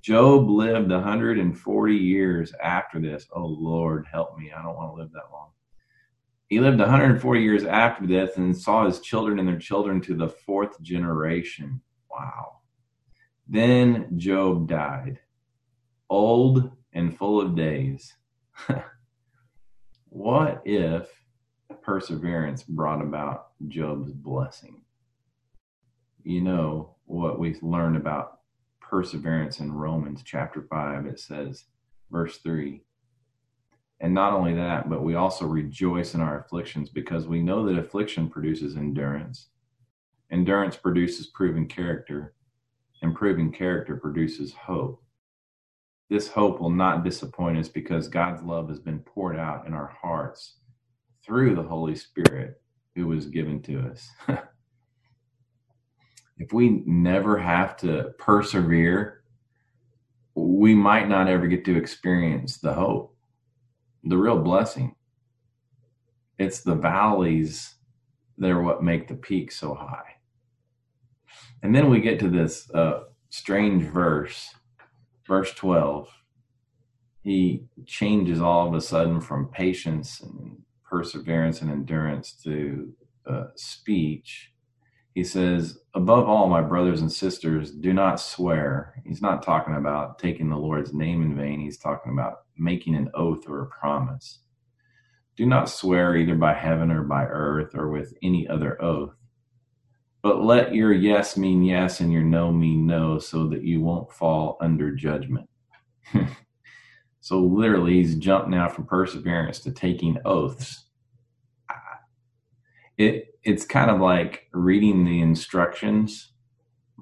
Job lived one hundred forty years after this. Oh, Lord, help me. I don't want to live that long. He lived one hundred four years after this and saw his children and their children to the fourth generation. Wow. Then Job died, old and full of days. What if perseverance brought about Job's blessing? You know what we've learned about perseverance in Romans chapter five. It says, verse three, and not only that, but we also rejoice in our afflictions because we know that affliction produces endurance. Endurance produces proven character, and proven character produces hope. This hope will not disappoint us because God's love has been poured out in our hearts through the Holy Spirit who was given to us. If we never have to persevere, we might not ever get to experience the hope, the real blessing. It's the valleys that are what make the peak so high. And then we get to this uh, strange verse, verse twelve. He changes all of a sudden from patience and perseverance and endurance to uh, speech. He says, above all, my brothers and sisters, do not swear. He's not talking about taking the Lord's name in vain. He's talking about making an oath or a promise. Do not swear either by heaven or by earth or with any other oath, but let your yes mean yes and your no mean no, so that you won't fall under judgment. So literally, he's jumped now from perseverance to taking oaths. It It's kind of like reading the instructions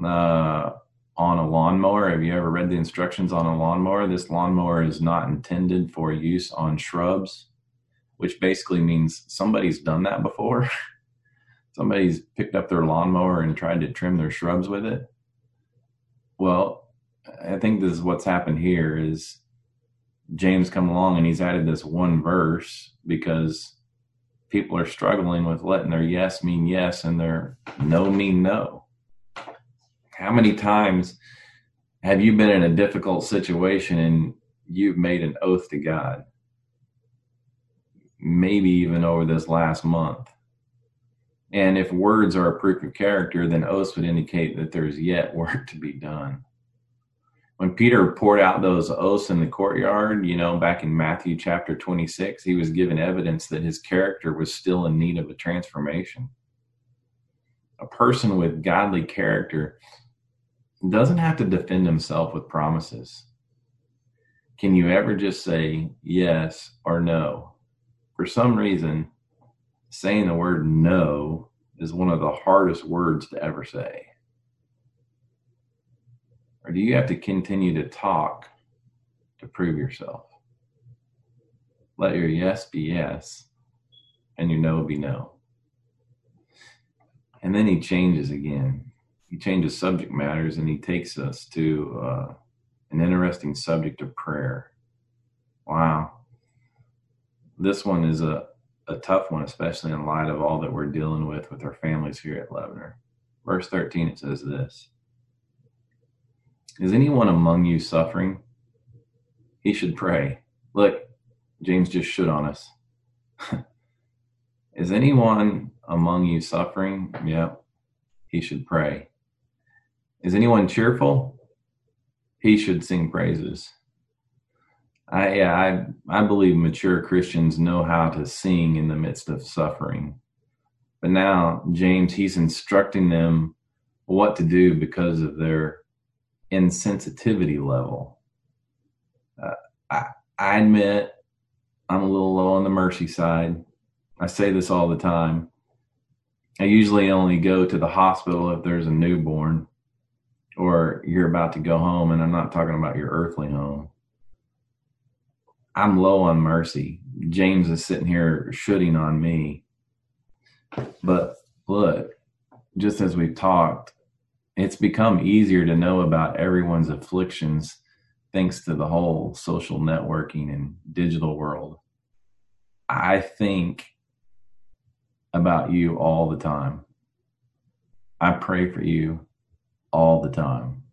uh, on a lawnmower. Have you ever read the instructions on a lawnmower? This lawnmower is not intended for use on shrubs, which basically means somebody's done that before. Somebody's picked up their lawnmower and tried to trim their shrubs with it. Well, I think this is what's happened here is James come along and he's added this one verse because people are struggling with letting their yes mean yes and their no mean no. How many times have you been in a difficult situation and you've made an oath to God? Maybe even over this last month. And if words are a proof of character, then oaths would indicate that there's yet work to be done. When Peter poured out those oaths in the courtyard, you know, back in Matthew chapter twenty-six, he was given evidence that his character was still in need of a transformation. A person with godly character doesn't have to defend himself with promises. Can you ever just say yes or no? For some reason, saying the word no is one of the hardest words to ever say. Or do you have to continue to talk to prove yourself? Let your yes be yes and your no be no. And then he changes again. He changes subject matters and he takes us to uh, an interesting subject of prayer. Wow. This one is a, a tough one, especially in light of all that we're dealing with with our families here at Leavener. Verse thirteen, it says this. Is anyone among you suffering? He should pray. Look, James just shit on us. Is anyone among you suffering? Yep. He should pray. Is anyone cheerful? He should sing praises. I, yeah, I, I believe mature Christians know how to sing in the midst of suffering. But now, James, he's instructing them what to do because of their insensitivity level. Uh, I, I admit I'm a little low on the mercy side. I say this all the time. I usually only go to the hospital if there's a newborn or you're about to go home, and I'm not talking about your earthly home. I'm low on mercy. James is sitting here shooting on me. But look, just as we've talked, it's become easier to know about everyone's afflictions thanks to the whole social networking and digital world. I think about you all the time. I pray for you all the time.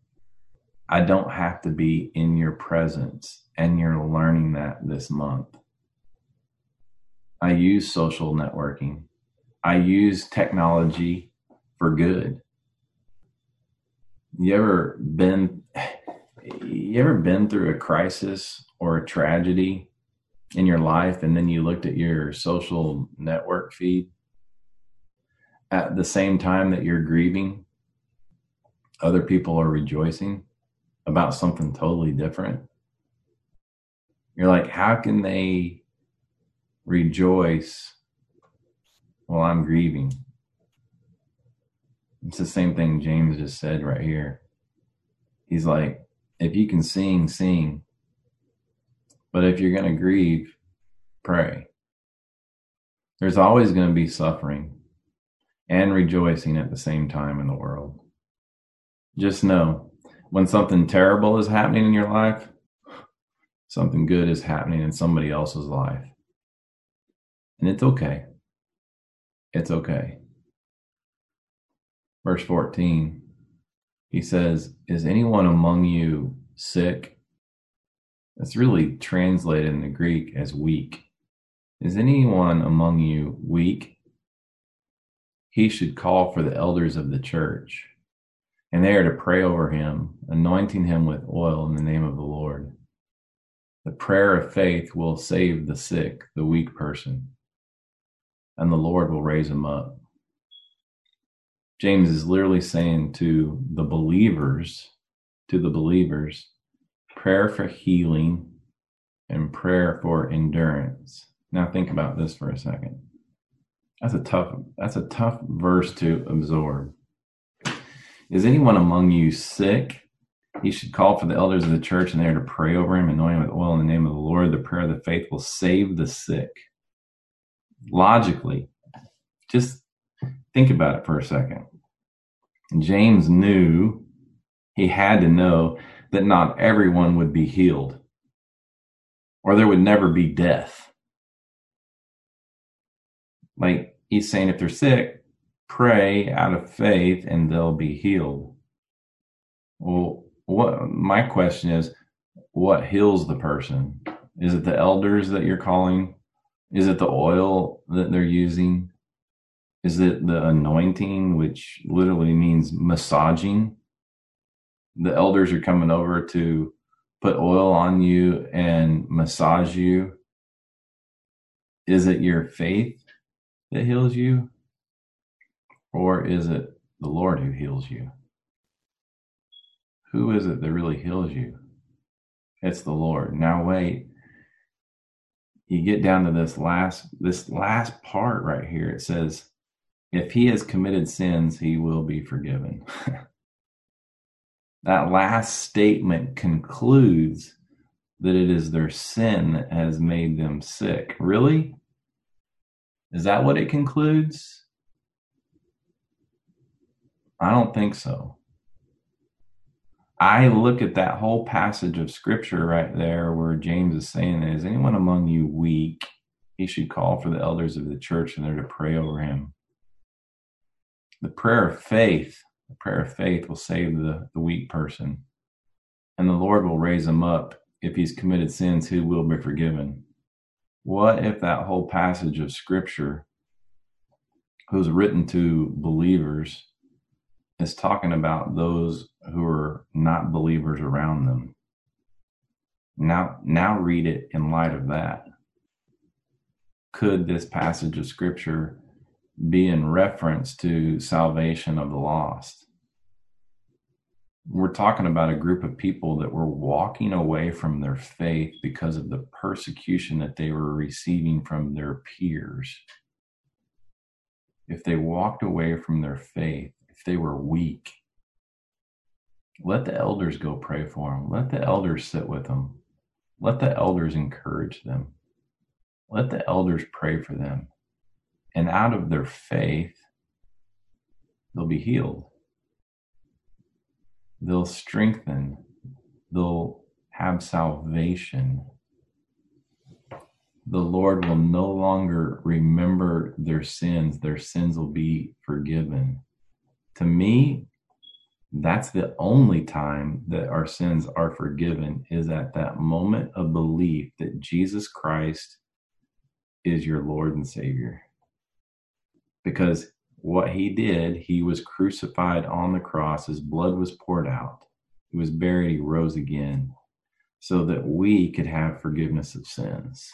I don't have to be in your presence, and you're learning that this month. I use social networking. I use technology for good. You ever been, you ever been through a crisis or a tragedy in your life, and then you looked at your social network feed at the same time that you're grieving? Other people are rejoicing about something totally different. You're like, how can they rejoice while I'm grieving? It's the same thing James just said right here. He's like, if you can sing, sing. But if you're going to grieve, pray. There's always going to be suffering and rejoicing at the same time in the world. Just know, when something terrible is happening in your life, something good is happening in somebody else's life. And it's okay. It's okay. Verse fourteen, he says, is anyone among you sick? That's really translated in the Greek as weak. Is anyone among you weak? He should call for the elders of the church, and they are to pray over him, anointing him with oil in the name of the Lord. The prayer of faith will save the sick, the weak person, and the Lord will raise him up. James is literally saying to the believers, to the believers, prayer for healing and prayer for endurance. Now think about this for a second. That's a tough, that's a tough verse to absorb. Is anyone among you sick? He should call for the elders of the church, and they are to pray over him, anoint him with oil in the name of the Lord. The prayer of the faithful will save the sick. Logically, just think about it for a second. James knew, he had to know, that not everyone would be healed, or there would never be death. Like, he's saying if they're sick, pray out of faith and they'll be healed. Well, what my question is, what heals the person? Is it the elders that you're calling? Is it the oil that they're using? Is it the anointing, which literally means massaging? The elders are coming over to put oil on you and massage you. Is it your faith that heals you? Or is it the Lord who heals you? Who is it that really heals you? It's the Lord. Now wait, you get down to this last, this last part right here. It says, if he has committed sins, he will be forgiven. That last statement concludes that it is their sin that has made them sick. Really? Is that what it concludes? I don't think so. I look at that whole passage of scripture right there where James is saying, is anyone among you weak? He should call for the elders of the church, and they're to pray over him. The prayer of faith, the prayer of faith will save the, the weak person, and the Lord will raise him up. If he's committed sins, he will be forgiven. What if that whole passage of scripture, who's written to believers, is talking about those who are not believers around them? Now, now read it in light of that. Could this passage of scripture be in reference to salvation of the lost? We're talking about a group of people that were walking away from their faith because of the persecution that they were receiving from their peers. If they walked away from their faith, if they were weak, let the elders go pray for them. Let the elders sit with them. Let the elders encourage them. Let the elders pray for them. And out of their faith, they'll be healed. They'll strengthen. They'll have salvation. The Lord will no longer remember their sins. Their sins will be forgiven. To me, that's the only time that our sins are forgiven, is at that moment of belief that Jesus Christ is your Lord and Savior. Because what he did, he was crucified on the cross. His blood was poured out. He was buried. He rose again so that we could have forgiveness of sins.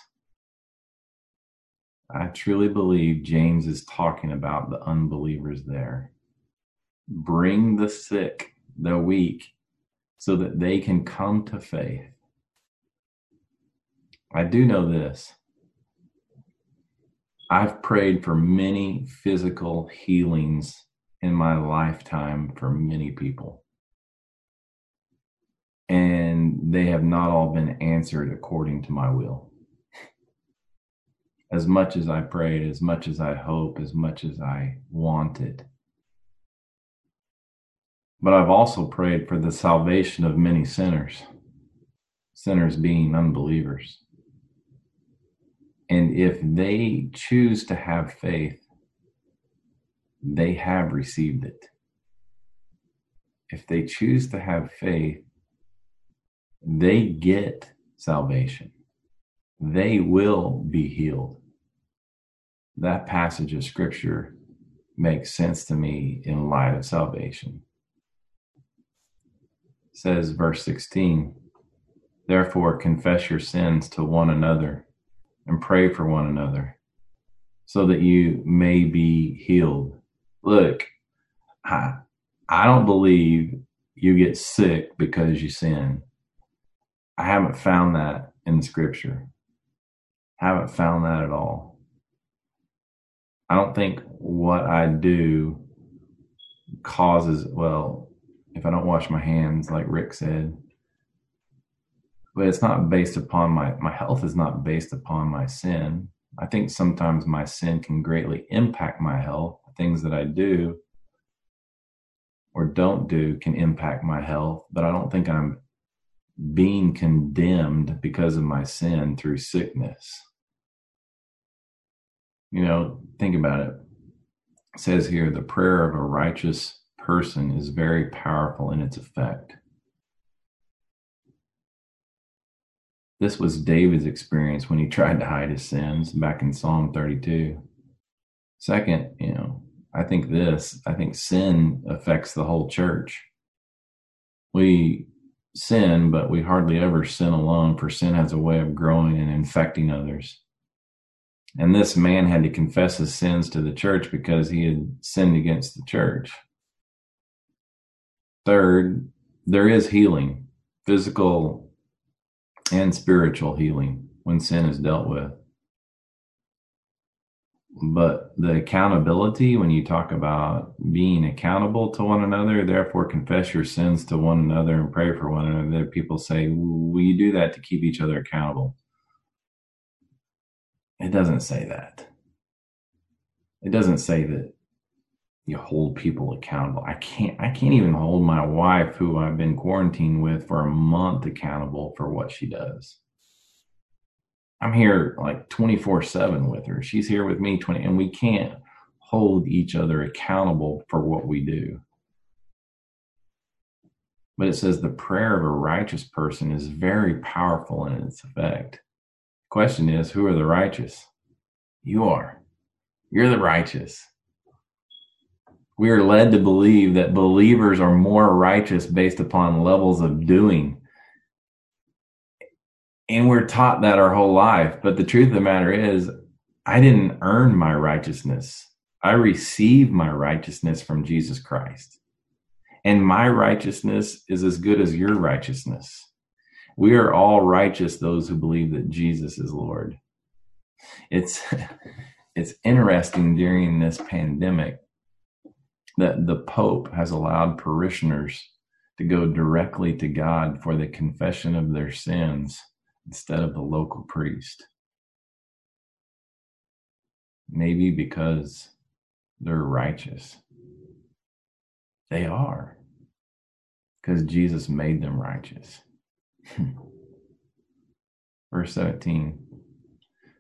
I truly believe James is talking about the unbelievers there. Bring the sick, the weak, so that they can come to faith. I do know this. I've prayed for many physical healings in my lifetime for many people. And they have not all been answered according to my will. As much as I prayed, as much as I hope, as much as I wanted. But I've also prayed for the salvation of many sinners, sinners being unbelievers. And if they choose to have faith, they have received it. If they choose to have faith, they get salvation. They will be healed. That passage of scripture makes sense to me in light of salvation. It says, verse sixteen, therefore confess your sins to one another and pray for one another so that you may be healed. Look, I, I don't believe you get sick because you sin. I haven't found that in the scripture. I haven't found that at all. I don't think what I do causes, well, if I don't wash my hands, like Rick said, but it's not based upon my, my health is not based upon my sin. I think sometimes my sin can greatly impact my health. Things that I do or don't do can impact my health, but I don't think I'm being condemned because of my sin through sickness. You know, think about it. It says here, the prayer of a righteous person is very powerful in its effect. This was David's experience when he tried to hide his sins back in Psalm thirty-two. Second, you know, I think this, I think sin affects the whole church. We sin, but we hardly ever sin alone, for sin has a way of growing and infecting others. And this man had to confess his sins to the church because he had sinned against the church. Third, there is healing, physical and spiritual healing when sin is dealt with. But the accountability, when you talk about being accountable to one another, therefore confess your sins to one another and pray for one another. People say, we do that to keep each other accountable. It doesn't say that. It doesn't say that you hold people accountable. I can't, I can't even hold my wife, who I've been quarantined with for a month, accountable for what she does. I'm here like twenty-four seven with her. She's here with me twenty, and we can't hold each other accountable for what we do. But it says the prayer of a righteous person is very powerful in its effect. Question is, who are the righteous? You are. You're the righteous. We are led to believe that believers are more righteous based upon levels of doing. And we're taught that our whole life. But the truth of the matter is, I didn't earn my righteousness. I received my righteousness from Jesus Christ. And my righteousness is as good as your righteousness. We are all righteous, those who believe that Jesus is Lord. It's, it's interesting during this pandemic that the Pope has allowed parishioners to go directly to God for the confession of their sins instead of the local priest. Maybe because they're righteous. They are, because Jesus made them righteous. Verse seventeen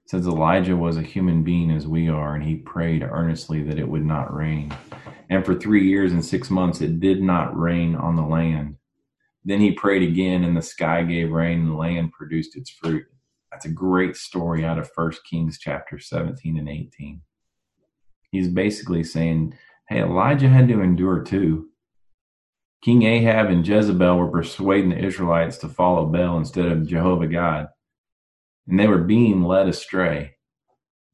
says, Elijah was a human being as we are, and he prayed earnestly that it would not rain. And for three years and six months, it did not rain on the land. Then he prayed again, and the sky gave rain, and the land produced its fruit. That's a great story out of First Kings chapter seventeen and eighteen. He's basically saying, hey, Elijah had to endure too. King Ahab and Jezebel were persuading the Israelites to follow Baal instead of Jehovah God, and they were being led astray.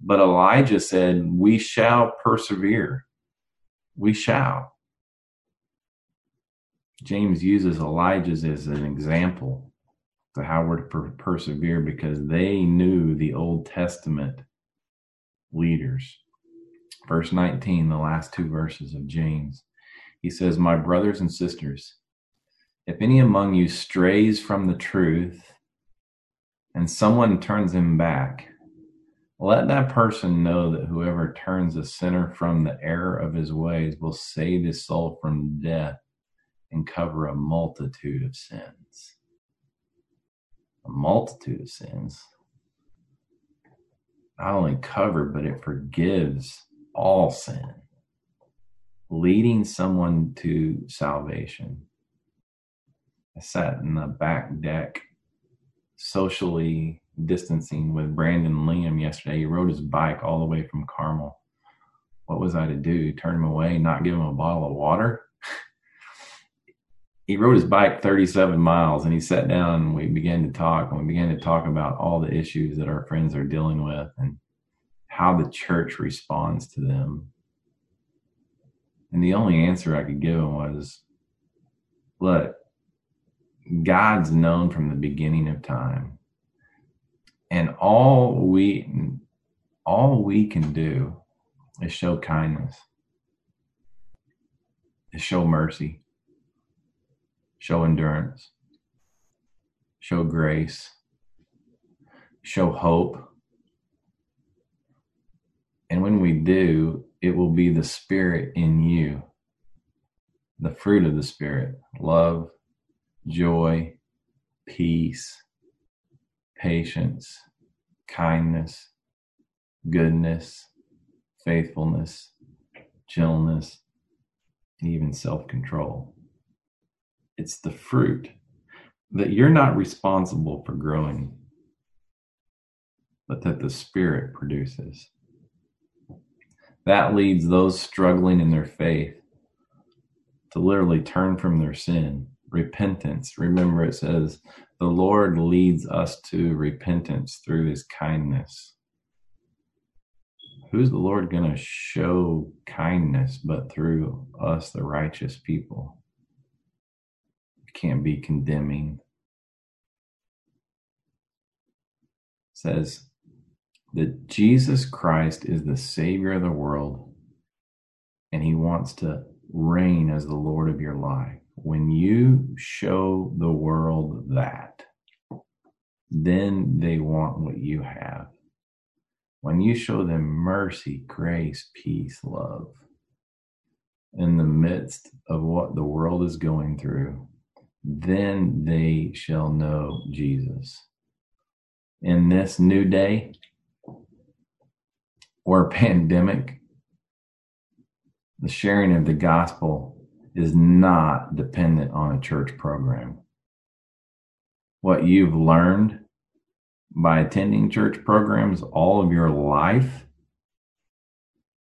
But Elijah said, we shall persevere. We shall. James uses Elijah as an example to how we're to per- persevere because they knew the Old Testament leaders. Verse nineteen, the last two verses of James. He says, my brothers and sisters, if any among you strays from the truth and someone turns him back, let that person know that whoever turns a sinner from the error of his ways will save his soul from death and cover a multitude of sins. A multitude of sins. Not only covered, but it forgives all sin. Leading someone to salvation. I sat in the back deck, socially distancing with Brandon Liam yesterday. He rode his bike all the way from Carmel. What was I to do? Turn him away, not give him a bottle of water? He rode his bike thirty-seven miles, and he sat down, and we began to talk, and we began to talk about all the issues that our friends are dealing with and how the church responds to them. And the only answer I could give him was, look, God's known from the beginning of time. And all we, all we can do is show kindness, is show mercy, show endurance, show grace, show hope. And when we do, it will be the Spirit in you, the fruit of the Spirit, love, joy, peace, patience, kindness, goodness, faithfulness, gentleness, and even self-control. It's the fruit that you're not responsible for growing, but that the Spirit produces. That leads those struggling in their faith to literally turn from their sin. Repentance. Remember, it says the Lord leads us to repentance through his kindness. Who's the Lord going to show kindness but through us, the righteous people? It can't be condemning. It says that Jesus Christ is the Savior of the world, and he wants to reign as the Lord of your life. When you show the world that, then they want what you have. When you show them mercy, grace, peace, love, in the midst of what the world is going through, then they shall know Jesus. In this new day or pandemic, the sharing of the gospel is not dependent on a church program. What you've learned by attending church programs all of your life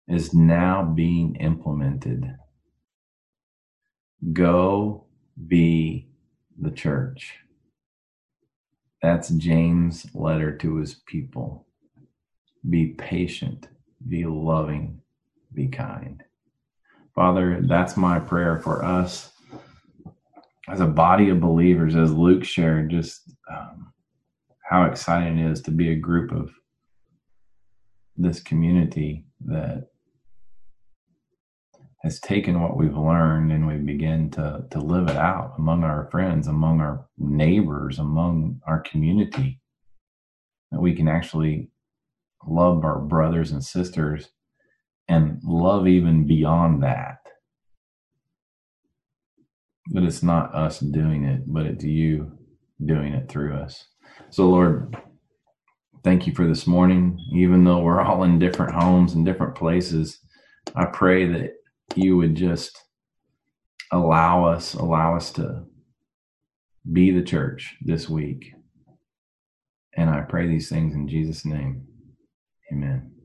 is now being implemented. Go be the church. That's James' letter to his people. Be patient, be loving, be kind. Father, that's my prayer for us as a body of believers, as Luke shared, just um, how exciting it is to be a group of this community that has taken what we've learned and we begin to, to live it out among our friends, among our neighbors, among our community, that we can actually love our brothers and sisters and love even beyond that. But it's not us doing it, but it's you doing it through us. So Lord, thank you for this morning. Even though we're all in different homes and different places, I pray that you would just allow us, allow us to be the church this week. And I pray these things in Jesus' name. Amen.